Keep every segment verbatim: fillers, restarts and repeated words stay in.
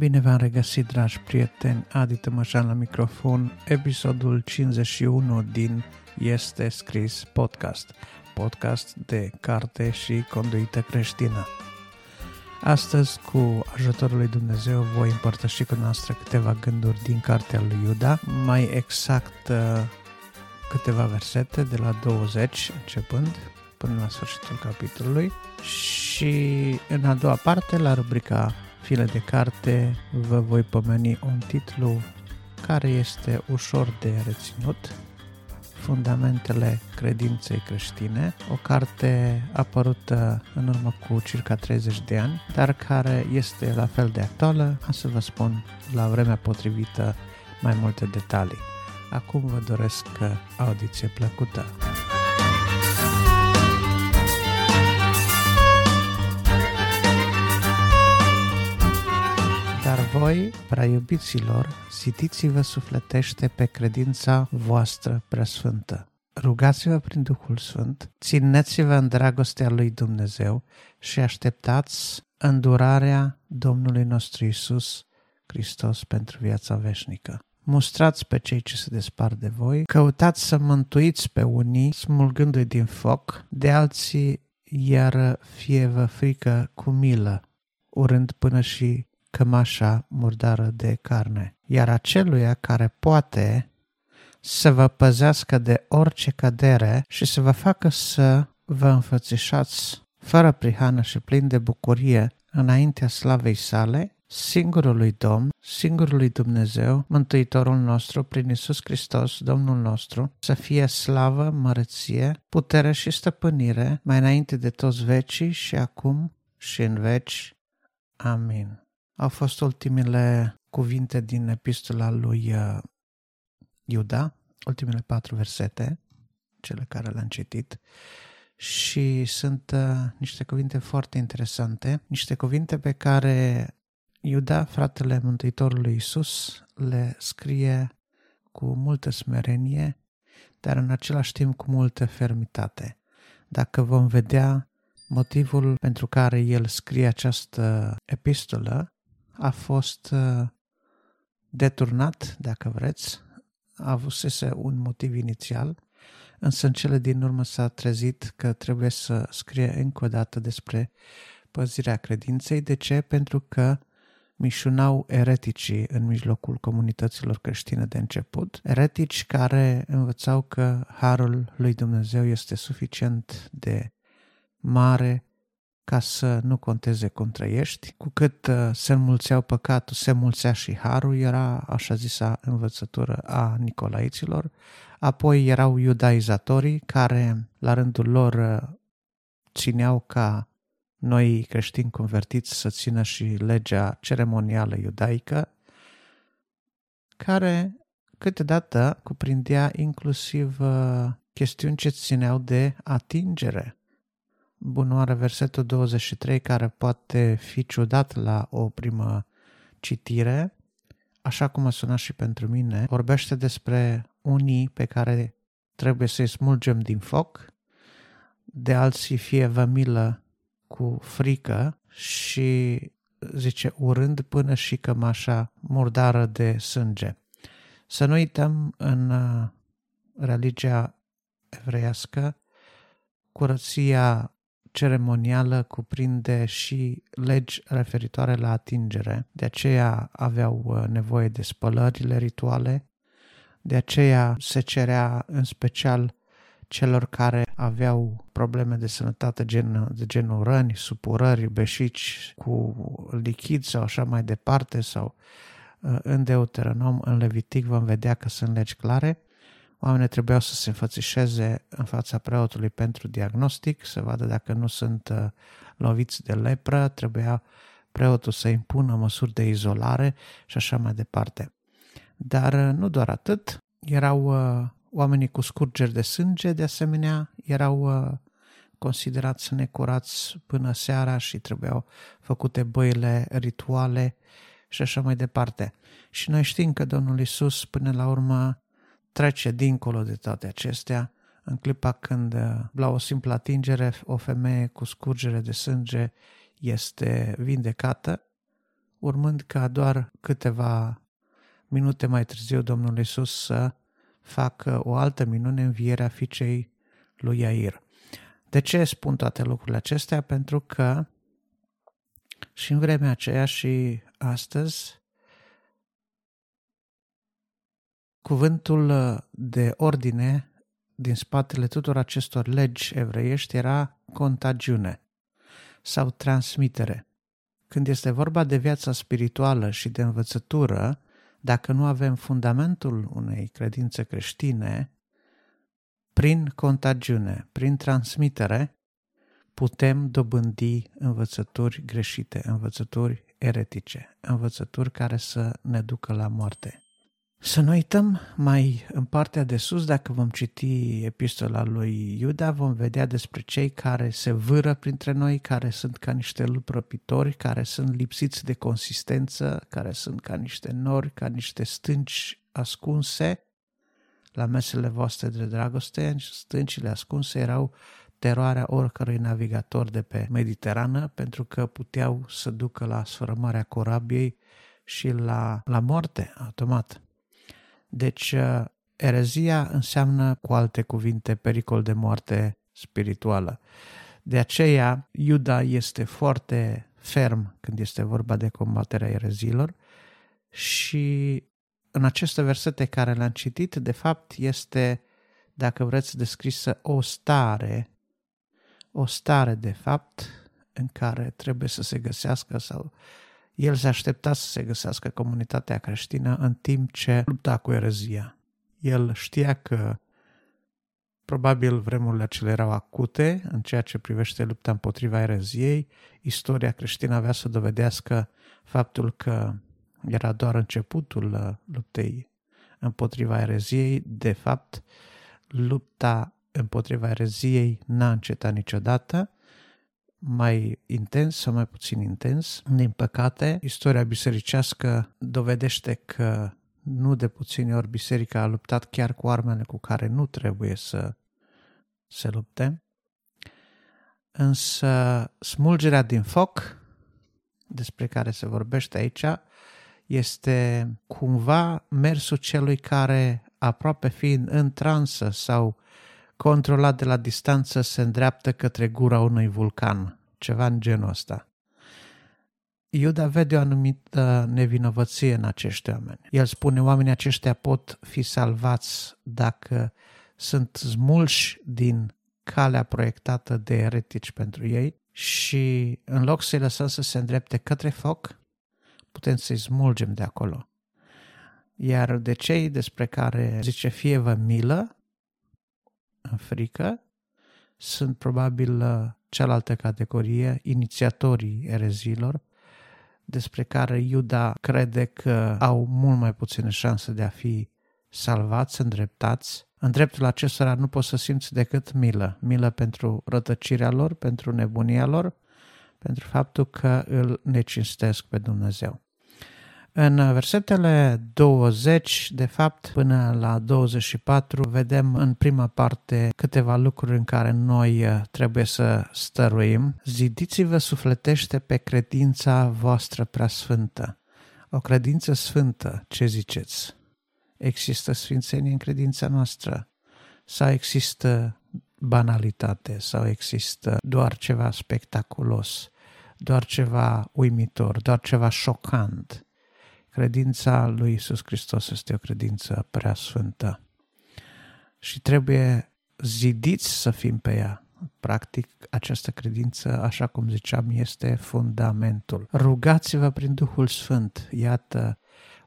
Bine v-am regăsit, dragi prieteni! Adi Tămășean la microfon, episodul cincizeci și unu din Este Scris Podcast, podcast de carte și conduită creștină. Astăzi, cu ajutorul lui Dumnezeu, voi împărtăși cu noastră câteva gânduri din cartea lui Iuda, mai exact câteva versete de la douăzeci începând până la sfârșitul capitolului, și în a doua parte, la rubrica File de carte, vă voi pomeni un titlu care este ușor de reținut: Fundamentele Credinței Creștine, o carte apărută în urmă cu circa treizeci de ani, dar care este la fel de actuală. Am să vă spun la vremea potrivită mai multe detalii. Acum vă doresc audiție plăcută! Dar voi, prea iubiților, zidiți-vă sufletește pe credința voastră preasfântă. Rugați-vă prin Duhul Sfânt, țineți-vă în dragostea lui Dumnezeu și așteptați îndurarea Domnului nostru Iisus Hristos pentru viața veșnică. Mustrați pe cei ce se despart de voi, căutați să mântuiți pe unii, smulgându-i din foc, de alții iară fie-vă frică cu milă, urând până și cămașa murdară de carne, iar aceluia care poate să vă păzească de orice cădere și să vă facă să vă înfățișați fără prihană și plin de bucurie înaintea slavei sale, singurului Domn, singurului Dumnezeu, Mântuitorul nostru, prin Iisus Hristos, Domnul nostru, să fie slavă, măreție, putere și stăpânire, mai înainte de toți vecii și acum și în veci. Amin. Au fost ultimele cuvinte din epistola lui Iuda, ultimele patru versete, cele care le-am citit, și sunt niște cuvinte foarte interesante, niște cuvinte pe care Iuda, fratele Mântuitorului Iisus, le scrie cu multă smerenie, dar în același timp cu multă fermitate. Dacă vom vedea motivul pentru care el scrie această epistolă, a fost deturnat, dacă vreți, avusese un motiv inițial, însă în cele din urmă s-a trezit că trebuie să scrie încă o dată despre păzirea credinței. De ce? Pentru că mișunau ereticii în mijlocul comunităților creștine de început, eretici care învățau că harul lui Dumnezeu este suficient de mare ca să nu conteze cum trăiești. Cu cât se înmulțeau păcatul, se mulțea și harul, era așa zisa învățătură a nicolaiților. Apoi erau iudaizatorii, care la rândul lor țineau ca noi creștini convertiți să țină și legea ceremonială iudaică, care câteodată cuprindea inclusiv chestiuni ce țineau de atingere. Bunoare, versetul douăzeci și trei, care poate fi ciudat la o primă citire, așa cum a sunat și pentru mine, vorbește despre unii pe care trebuie să-i smulgem din foc, de alții fie vă milă cu frică, și zice urând până și cămașa murdară de sânge. Să nu uităm, în religia evreiască, curăția ceremonială cuprinde și legi referitoare la atingere. De aceea aveau nevoie de spălările rituale, de aceea se cerea în special celor care aveau probleme de sănătate gen, de genul răni, supurări, beșici cu lichid sau așa mai departe, sau în Deuteronom, în Levitic vom vedea că sunt legi clare. Oamenii trebuiau să se înfățișeze în fața preotului pentru diagnostic, să vadă dacă nu sunt loviți de lepră, trebuia preotul să impună măsuri de izolare și așa mai departe. Dar nu doar atât, erau oamenii cu scurgeri de sânge, de asemenea, erau considerați necurați până seara și trebuiau făcute băile rituale și așa mai departe. Și noi știm că Domnul Iisus, până la urmă, trece dincolo de toate acestea, în clipa când, la o simplă atingere, o femeie cu scurgere de sânge este vindecată, urmând ca doar câteva minute mai târziu Domnul Iisus să facă o altă minune, învierea fiicei lui Iair. De ce spun toate lucrurile acestea? Pentru că și în vremea aceea și astăzi, cuvântul de ordine din spatele tuturor acestor legi evreiești era contagiune sau transmitere. Când este vorba de viața spirituală și de învățătură, dacă nu avem fundamentul unei credințe creștine, prin contagiune, prin transmitere, putem dobândi învățături greșite, învățături eretice, învățături care să ne ducă la moarte. Să nu uităm mai în partea de sus, dacă vom citi epistola lui Iuda, vom vedea despre cei care se vâră printre noi, care sunt ca niște luprăpitori, care sunt lipsiți de consistență, care sunt ca niște nori, ca niște stânci ascunse. La mesele voastre de dragoste, stâncile ascunse erau teroarea oricărui navigator de pe Mediterană, pentru că puteau să ducă la sfărâmarea corabiei și la, la moarte, automat. Deci, erezia înseamnă, cu alte cuvinte, pericol de moarte spirituală. De aceea, Iuda este foarte ferm când este vorba de combaterea erezilor și în aceste versete care le-am citit, de fapt, este, dacă vreți, descrisă o stare, o stare, de fapt, în care trebuie să se găsească sau el se aștepta să se găsească comunitatea creștină în timp ce lupta cu erezia. El știa că probabil vremurile acelea erau acute în ceea ce privește lupta împotriva ereziei. Istoria creștină avea să dovedească faptul că era doar începutul luptei împotriva ereziei. De fapt, lupta împotriva ereziei n-a încetat niciodată, mai intens sau mai puțin intens. Din păcate, istoria bisericească dovedește că nu de puține ori biserica a luptat chiar cu armele cu care nu trebuie să se lupte. Însă smulgerea din foc, despre care se vorbește aici, este cumva mersul celui care, aproape fiind în transă sau controlat de la distanță, se îndreaptă către gura unui vulcan, ceva în genul ăsta. Iuda vede o anumită nevinovăție în acești oameni. El spune, oamenii aceștia pot fi salvați dacă sunt smulși din calea proiectată de eretici pentru ei și în loc să-i lăsăm să se îndrepte către foc, putem să-i smulgem de acolo. Iar de cei despre care zice fie vă milă, în frică, sunt probabil cealaltă categorie, inițiatorii erezilor, despre care Iuda crede că au mult mai puține șanse de a fi salvați, îndreptați. În dreptul acestora nu poți să simți decât milă. Milă pentru rătăcirea lor, pentru nebunia lor, pentru faptul că îl necinstesc pe Dumnezeu. În versetele douăzeci, de fapt, până la douăzeci și patru, vedem în prima parte câteva lucruri în care noi trebuie să stăruim. Zidiți-vă sufletește pe credința voastră preasfântă. O credință sfântă, ce ziceți? Există sfințenie în credința noastră? Sau există banalitate? Sau există doar ceva spectaculos? Doar ceva uimitor? Doar ceva șocant? Credința lui Iisus Hristos este o credință prea sfântă și trebuie zidiți să fim pe ea. Practic, această credință, așa cum ziceam, este fundamentul. Rugați-vă prin Duhul Sfânt. Iată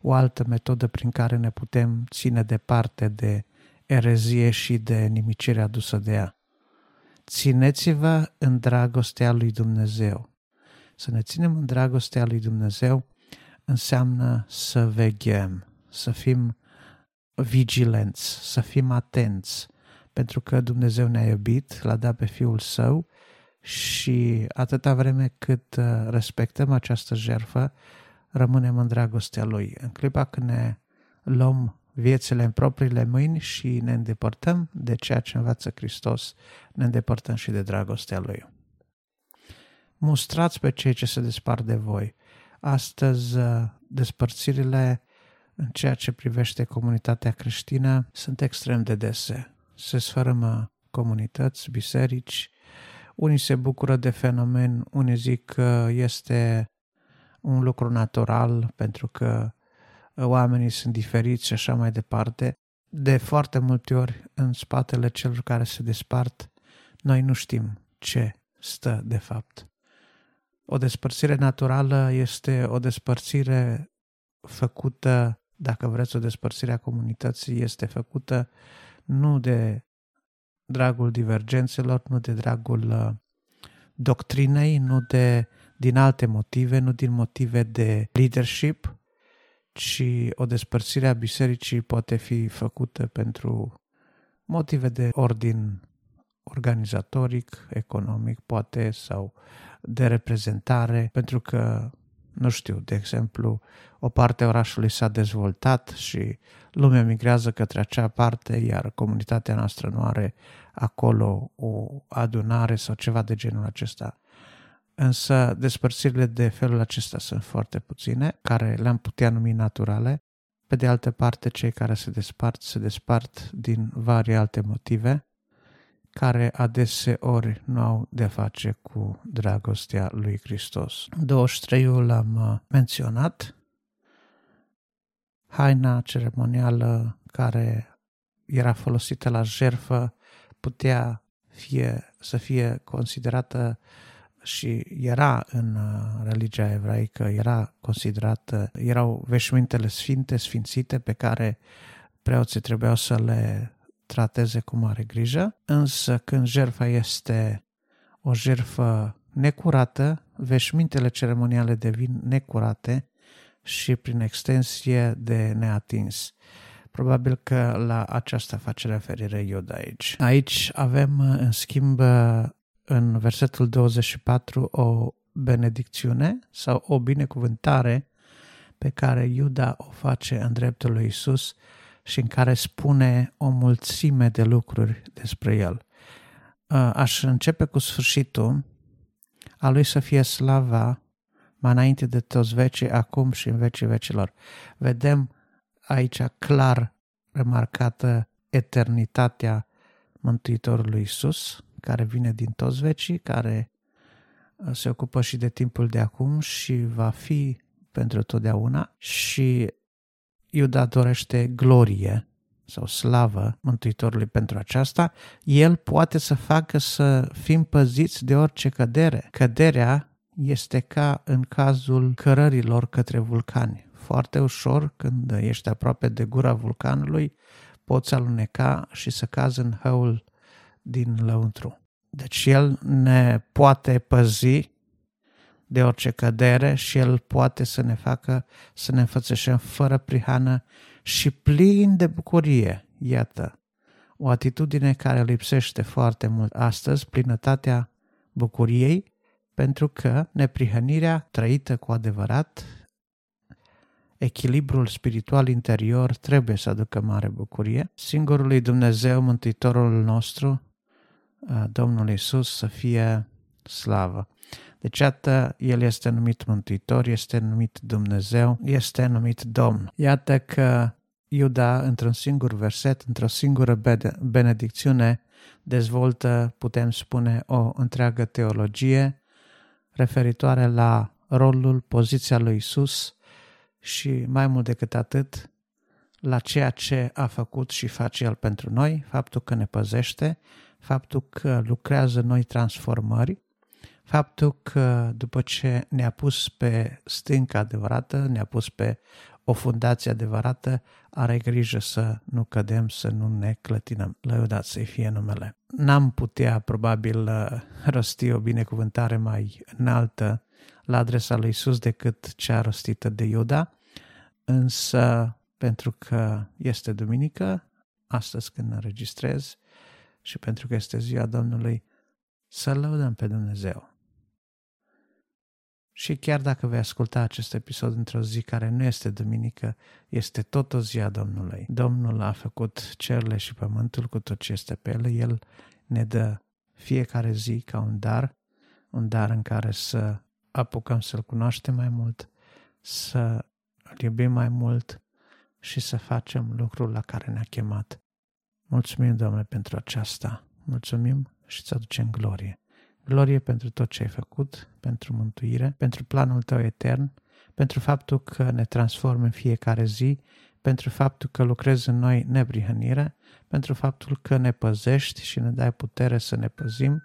o altă metodă prin care ne putem ține departe de erezie și de nimicirea adusă de ea. Țineți-vă în dragostea lui Dumnezeu. Să ne ținem în dragostea lui Dumnezeu înseamnă să veghem, să fim vigilenți, să fim atenți, pentru că Dumnezeu ne-a iubit, l-a dat pe Fiul Său și atâta vreme cât respectăm această jertfă, rămânem în dragostea Lui. În clipa când ne luăm viețile în propriile mâini și ne îndepărtăm de ceea ce învață Hristos, ne îndepărtăm și de dragostea Lui. Mustrați pe cei ce se despart de voi. Astăzi, despărțirile în ceea ce privește comunitatea creștină sunt extrem de dese. Se sfărâmă comunități, biserici, unii se bucură de fenomen, unii zic că este un lucru natural pentru că oamenii sunt diferiți și așa mai departe. De foarte multe ori, în spatele celor care se despart, noi nu știm ce stă de fapt. O despărțire naturală este o despărțire făcută, dacă vreți, o despărțire a comunității este făcută nu de dragul divergențelor, nu de dragul doctrinei, nu de, din alte motive, nu din motive de leadership, ci o despărțire a bisericii poate fi făcută pentru motive de ordin organizatoric, economic, poate, sau de reprezentare, pentru că, nu știu, de exemplu, o parte a orașului s-a dezvoltat și lumea migrează către acea parte, iar comunitatea noastră nu are acolo o adunare sau ceva de genul acesta. Însă despărțirile de felul acesta sunt foarte puține, care le-am putea numi naturale. Pe de altă parte, cei care se despart, se despart din vari alte motive, care adeseori nu au de-a face cu dragostea lui Hristos. douăzeci și trei-ul l-am menționat, haina ceremonială care era folosită la jertfă putea fie, să fie considerată și era în religia evraică, era considerată, erau veșmintele sfinte, sfințite, pe care preoții trebuiau să le trateze cu mare grijă, însă când jertfa este o jertfă necurată, veșmintele ceremoniale devin necurate și prin extensie de neatins. Probabil că la aceasta face referire Iuda aici. Aici avem, în schimb, în versetul douăzeci și patru, o benedicțiune sau o binecuvântare pe care Iuda o face în dreptul lui Iisus și în care spune o mulțime de lucruri despre el. Aș începe cu sfârșitul: a lui să fie slava mai înainte de toți vecii, acum și în vecii vecilor. Vedem aici clar remarcată eternitatea Mântuitorului Iisus, care vine din toți vecii, care se ocupă și de timpul de acum și va fi pentru totdeauna, și Iuda dorește glorie sau slavă Mântuitorului pentru aceasta. El poate să facă să fim păziți de orice cădere. Căderea este ca în cazul cărărilor către vulcani. Foarte ușor, când ești aproape de gura vulcanului, poți aluneca și să cazi în hăul din lăuntru. Deci el ne poate păzi de orice cădere și el poate să ne facă să ne înfățeșem fără prihană și plin de bucurie. Iată, o atitudine care lipsește foarte mult astăzi, plinătatea bucuriei, pentru că neprihănirea trăită cu adevărat, echilibrul spiritual interior trebuie să aducă mare bucurie. Singurului Dumnezeu, Mântuitorul nostru, Domnul Iisus, să fie slavă. Deci, iată, el este numit Mântuitor, este numit Dumnezeu, este numit Domn. Iată că Iuda, într-un singur verset, într-o singură benedicțiune, dezvoltă, putem spune, o întreagă teologie referitoare la rolul, poziția lui Iisus și, mai mult decât atât, la ceea ce a făcut și face El pentru noi, faptul că ne păzește, faptul că lucrează noi transformări, faptul că după ce ne-a pus pe stânca adevărată, ne-a pus pe o fundație adevărată, are grijă să nu cădem, să nu ne clătinăm. Lăudați să-i fie numele. N-am putea probabil rosti o binecuvântare mai înaltă la adresa lui Iisus decât cea rostită de Iuda, însă pentru că este duminică, astăzi când înregistrez, și pentru că este ziua Domnului, să lăudăm pe Dumnezeu. Și chiar dacă vei asculta acest episod într-o zi care nu este duminică, este tot o zi a Domnului. Domnul a făcut cerurile și pământul cu tot ce este pe ele. El ne dă fiecare zi ca un dar, un dar în care să apucăm să-L cunoaștem mai mult, să îl iubim mai mult și să facem lucrul la care ne-a chemat. Mulțumim, Doamne, pentru aceasta. Mulțumim și îți aducem glorie. Glorie pentru tot ce ai făcut, pentru mântuire, pentru planul tău etern, pentru faptul că ne transformi în fiecare zi, pentru faptul că lucrezi în noi neprihănire, pentru faptul că ne păzești și ne dai putere să ne păzim,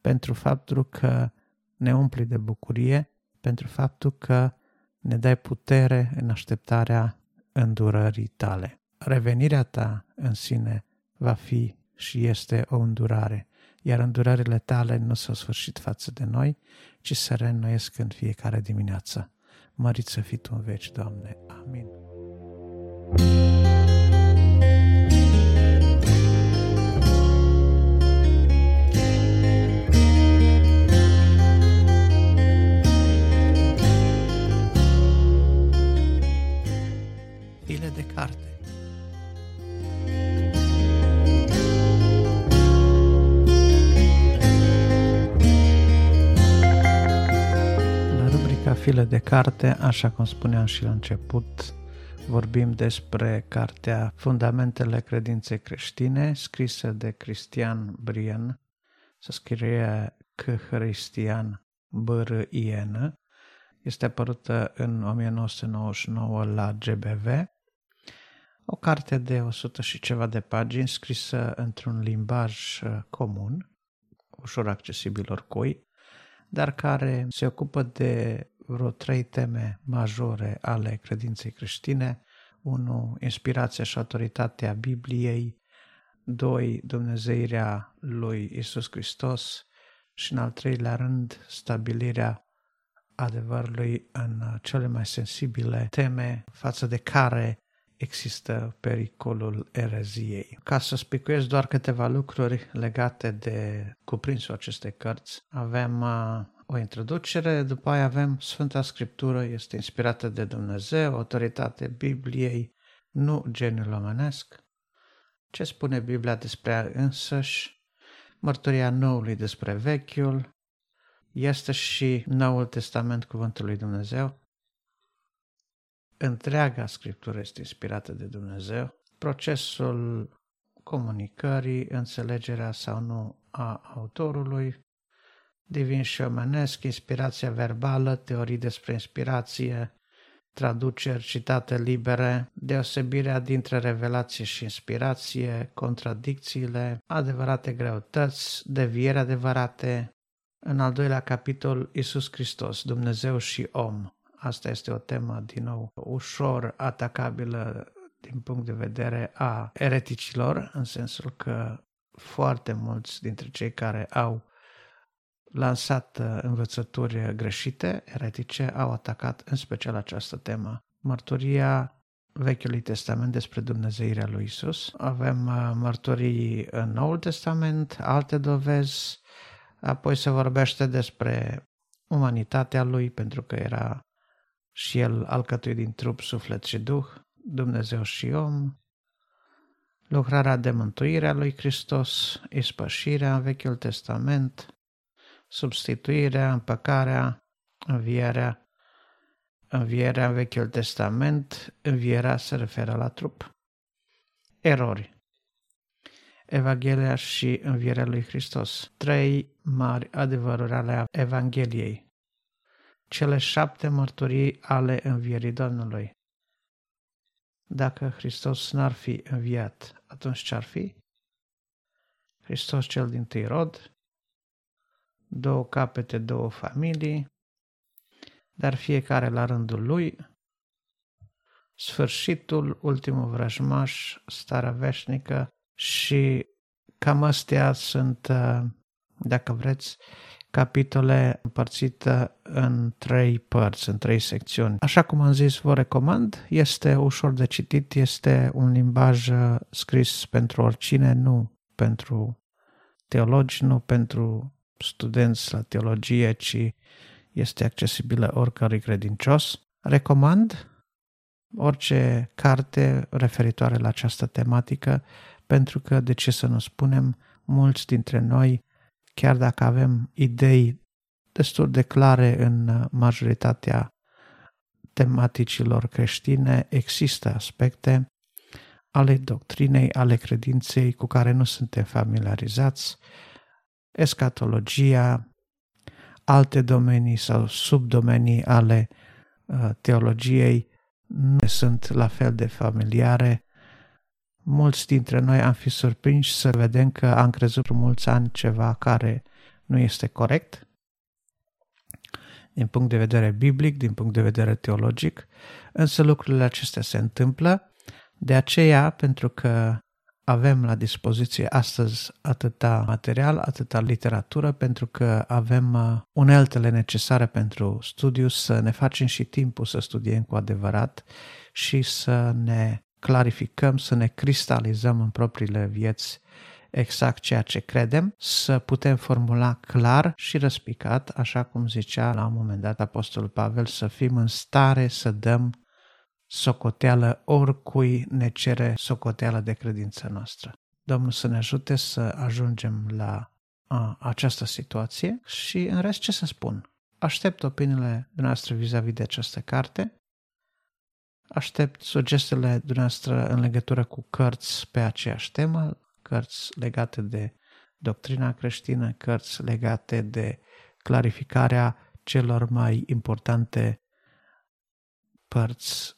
pentru faptul că ne umpli de bucurie, pentru faptul că ne dai putere în așteptarea îndurării tale. Revenirea ta în sine va fi și este o îndurare, iar îndurările tale nu s-au sfârșit față de noi, ci se reînnoiesc în fiecare dimineață. Mărit să fii tu în veci, Doamne. Amin. File de carte. La rubrica File de carte, așa cum spuneam și la început, vorbim despre cartea Fundamentele Credinței Creștine, scrisă de Cristian Brien, se scrie Cristian Brien. Este apărută în nouăsprezece nouăzeci și nouă la G B V. O carte de o sută și ceva de pagini, scrisă într-un limbaj comun, ușor accesibil oricui, dar care se ocupă de vreo trei teme majore ale credinței creștine. unu. Inspirația și autoritatea Bibliei. doi. Dumnezeirea lui Iisus Hristos. Și în al treilea rând, stabilirea adevărului în cele mai sensibile teme față de care există pericolul ereziei. Ca să spicuiesc doar câteva lucruri legate de cuprinsul acestei cărți, avem o introducere, după aia avem Sfânta Scriptură este inspirată de Dumnezeu, autoritate Bibliei, nu geniul omenesc, ce spune Biblia despre ea însăși, mărturia noului despre vechiul, este și Noul Testament cuvântul lui Dumnezeu, întreaga Scriptură este inspirată de Dumnezeu, procesul comunicării, înțelegerea sau nu a autorului, divin și omenesc, inspirația verbală, teorii despre inspirație, traduceri, citate libere, deosebirea dintre revelație și inspirație, contradicțiile, adevărate greutăți, devieri adevărate. În al doilea capitol, Iisus Hristos, Dumnezeu și om. Asta este o temă, din nou, ușor atacabilă din punct de vedere a ereticilor, în sensul că foarte mulți dintre cei care au lansat învățături greșite, eretice, au atacat în special această temă. Mărturia Vechiului Testament despre dumnezeirea lui Iisus. Avem mărturii în Noul Testament, alte dovezi, apoi se vorbește despre umanitatea lui, pentru că era și el alcătuit din trup, suflet și duh, Dumnezeu și om, lucrarea de mântuire a lui Hristos, ispășirea în Vechiul Testament, substituirea, împăcarea, învierea, învierea în Vechiul Testament, învierea se referă la trup, erori, Evanghelia și învierea lui Hristos. Trei mari adevăruri ale Evangheliei. Cele șapte mărturii ale învierii Domnului. Dacă Hristos n-ar fi înviat, atunci ce-ar fi? Hristos cel dintâi rod, două capete, două familii, dar fiecare la rândul lui, sfârșitul, ultimul vrăjmaș, starea veșnică. Și cam astea sunt, dacă vreți, capitole împărțite în trei părți, în trei secțiuni. Așa cum am zis, vă recomand, este ușor de citit, este un limbaj scris pentru oricine, nu pentru teologi, nu pentru studenți la teologie, ci este accesibilă oricărui credincios. Recomand orice carte referitoare la această tematică, pentru că, de ce să nu spunem, mulți dintre noi, chiar dacă avem idei destul de clare în majoritatea tematicilor creștine există aspecte ale doctrinei, ale credinței cu care nu suntem familiarizați, escatologia, alte domenii sau subdomenii ale teologiei nu sunt la fel de familiare. Mulți dintre noi am fi surprinși să vedem că am crezut mulți ani ceva care nu este corect din punct de vedere biblic, din punct de vedere teologic, însă lucrurile acestea se întâmplă. De aceea, pentru că avem la dispoziție astăzi atâta material, atâta literatură, pentru că avem uneltele necesare pentru studiu, să ne facem și timpul să studiem cu adevărat și să ne clarificăm, să ne cristalizăm în propriile vieți exact ceea ce credem, să putem formula clar și răspicat, așa cum zicea la un moment dat Apostolul Pavel, să fim în stare să dăm socoteală oricui ne cere socoteală de credința noastră. Domnul să ne ajute să ajungem la a, această situație și în rest ce să spun? Aștept opiniile dumneavoastră vis-a-vis de această carte, aștept sugestiile dumneavoastră în legătură cu cărți pe aceeași temă, cărți legate de doctrina creștină, cărți legate de clarificarea celor mai importante părți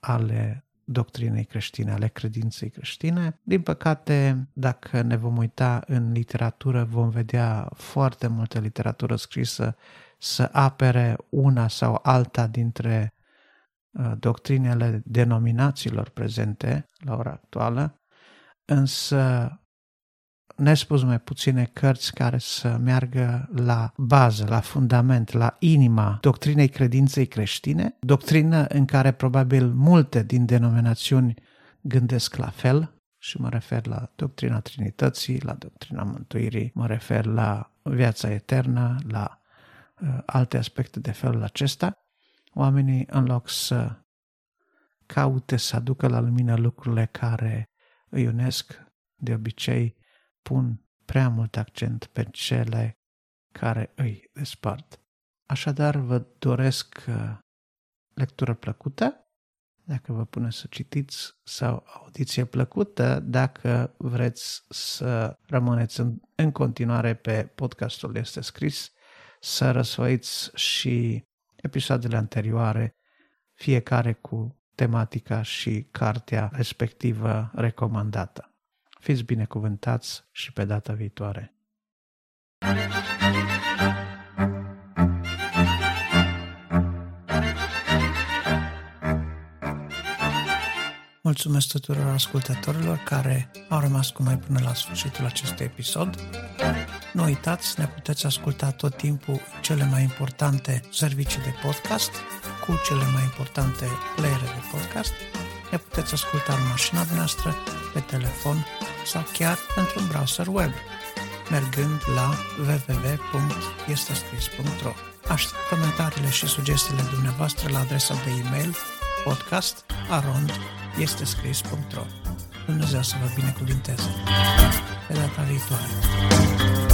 ale doctrinei creștine, ale credinței creștine. Din păcate, dacă ne vom uita în literatură, vom vedea foarte multă literatură scrisă să apere una sau alta dintre doctrinele denominațiilor prezente la ora actuală, însă nespus mai puține cărți care să meargă la bază, la fundament, la inima doctrinei credinței creștine, doctrină în care probabil multe din denominațiuni gândesc la fel, și mă refer la doctrina Trinității, la doctrina mântuirii, mă refer la viața eternă, la uh, alte aspecte de felul acesta. Oamenii, în loc să caute să aducă la lumină lucrurile care îi unesc, de obicei pun prea mult accent pe cele care îi despart. Așadar, vă doresc lectură plăcută, dacă vă puneți să citiți, sau audiție plăcută, dacă vreți să rămâneți în, în continuare pe podcastul Este Scris, să răsfoiți și episoadele anterioare, fiecare cu tematica și cartea respectivă recomandată. Fiți binecuvântați și pe data viitoare! Mulțumesc tuturor ascultătorilor care au rămas cu noi până la sfârșitul acestui episod. Nu uitați, ne puteți asculta tot timpul cele mai importante servicii de podcast cu cele mai importante playere de podcast. Ne puteți asculta în mașina noastră, pe telefon sau chiar într-un browser web, mergând la w w w punct este scris punct r o. Aștept comentariile și sugestiile dumneavoastră la adresa de e-mail podcast arond este scris punct r o. Dumnezeu să vă binecuvinteze! Pe data viitoare!